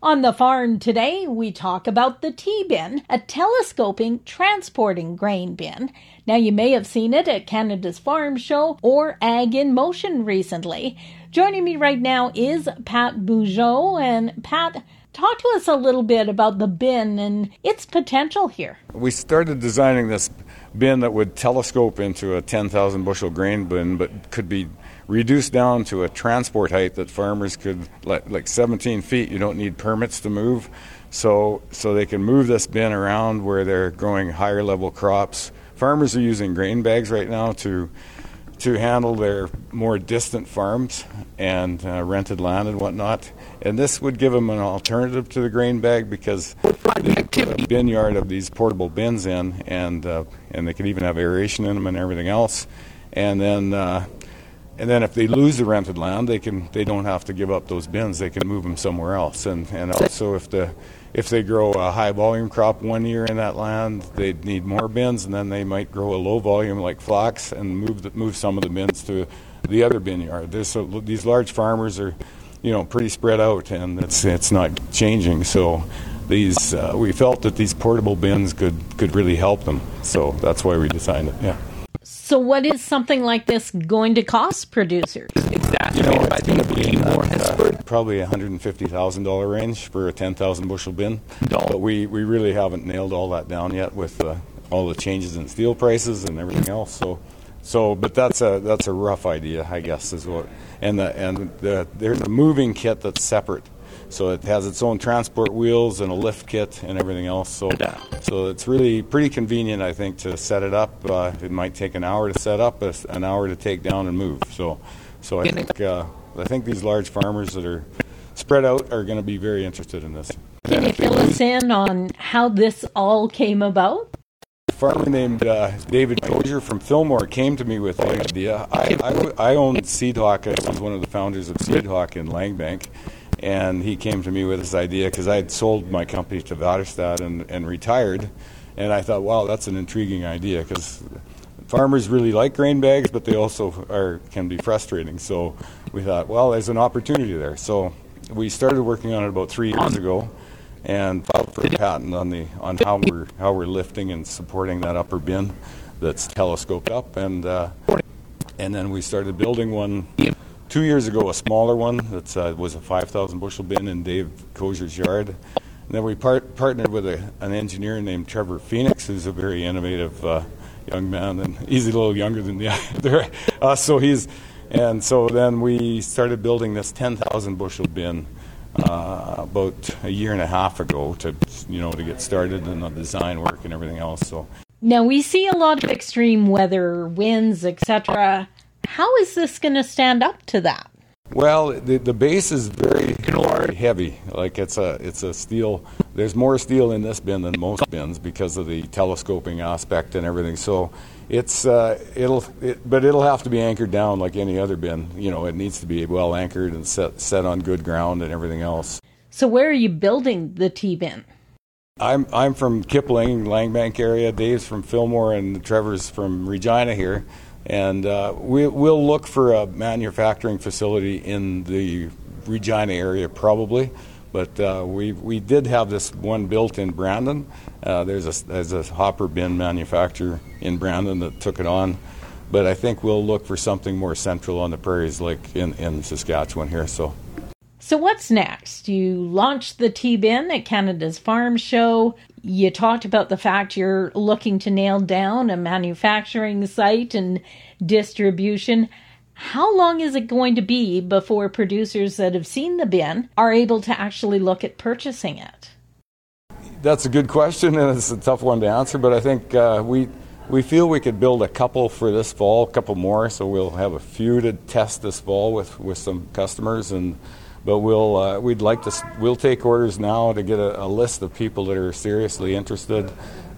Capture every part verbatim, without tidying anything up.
On the farm today, we talk about the T-bin, a telescoping transporting grain bin. Now, you may have seen it at Canada's Farm Show or Ag in Motion recently. Joining me right now is Pat Beaujot. And Pat, talk to us a little bit about the bin and its potential here. We started designing this bin that would telescope into a ten thousand bushel grain bin, but could be reduced down to a transport height that farmers could, like seventeen feet, you don't need permits to move. So so they can move this bin around where they're growing higher level crops. Farmers are using grain bags right now to to handle their more distant farms and uh, rented land and whatnot. And this would give them an alternative to the grain bag because they put a bin yard of these portable bins in, and uh, and they could even have aeration in them and everything else. And then uh, and then if they lose the rented land, they can they don't have to give up those bins. They can move them somewhere else. And and also if the if they grow a high volume crop one year in that land, they'd need more bins, and then they might grow a low volume like flax and move the, move some of the bins to the other bin yard. There's so, these large farmers are, you know, pretty spread out, and it's it's not changing. So these uh, we felt that these portable bins could could really help them. So that's why we designed it. Yeah. So what is something like this going to cost producers? Exactly. You know, it's going to be more uh, probably one hundred fifty thousand dollars range for a ten thousand bushel bin. No. But we, we really haven't nailed all that down yet with uh, all the changes in steel prices and everything else. So so but that's a that's a rough idea, I guess, is what. And the, and the, there's a moving kit that's separate. So it has its own transport wheels and a lift kit and everything else. So, so it's really pretty convenient, I think, to set it up. Uh, it might take an hour to set up, an hour to take down and move. So, so I think uh, I think these large farmers that are spread out are going to be very interested in this. Can you fill us in on how this all came about? A farmer named uh, David Kosior from Fillmore came to me with the idea. I, I, I owned Seedhawk. I was one of the founders of Seedhawk in Langbank. And he came to me with this idea because I had sold my company to Väderstad and, and retired. And I thought, wow, that's an intriguing idea because farmers really like grain bags, but they also are can be frustrating. So we thought, well, there's an opportunity there. So we started working on it about three years ago. And filed for a patent on the on how we're how we're lifting and supporting that upper bin that's telescoped up, and uh, and then we started building one two years ago, a smaller one that uh, was a five thousand bushel bin in Dave Kosior's yard. And then we part, partnered with a, an engineer named Trevor Phoenix, who's a very innovative uh, young man, and he's a little younger than the other. Uh, so he's and so then we started building this ten thousand bushel bin. Uh, about a year and a half ago to, you know, to get started in the design work and everything else. So now we see a lot of extreme weather, winds, et cetera. How is this going to stand up to that? Well, the the base is very, very heavy. Like it's a it's a steel. There's more steel in this bin than most bins because of the telescoping aspect and everything. So it's uh, it'll it, but it'll have to be anchored down like any other bin. You know, it needs to be well anchored and set set on good ground and everything else. So where are you building the T-bin? I'm I'm from Kipling, Langbank area. Dave's from Fillmore, and Trevor's from Regina here. And uh, we, we'll look for a manufacturing facility in the Regina area probably, but uh, we we did have this one built in Brandon. Uh, there's a there's a hopper bin manufacturer in Brandon that took it on, but I think we'll look for something more central on the prairies, like in, in Saskatchewan here. So, so what's next? You launched the T-bin at Canada's Farm Show. You talked about the fact you're looking to nail down a manufacturing site and distribution. How long is it going to be before producers that have seen the bin are able to actually look at purchasing it? That's a good question, and it's a tough one to answer, but I think uh, we we feel we could build a couple for this fall, a couple more, so we'll have a few to test this fall with, with some customers, and But we'll uh, we'd like to we'll take orders now to get a, a list of people that are seriously interested,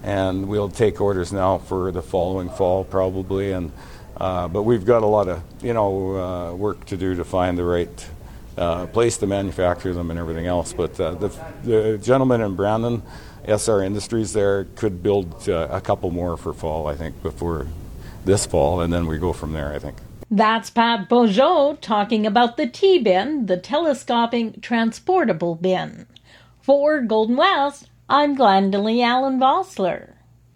and we'll take orders now for the following fall probably. And uh, but we've got a lot of you know uh, work to do to find the right uh, place to manufacture them and everything else. But uh, the the gentleman in Brandon, S R Industries there could build uh, a couple more for fall, I think, before this fall, and then we go from there, I think. That's Pat Beaujot talking about the T-bin, the telescoping transportable bin. For Golden West, I'm Glendalee Allen Vossler.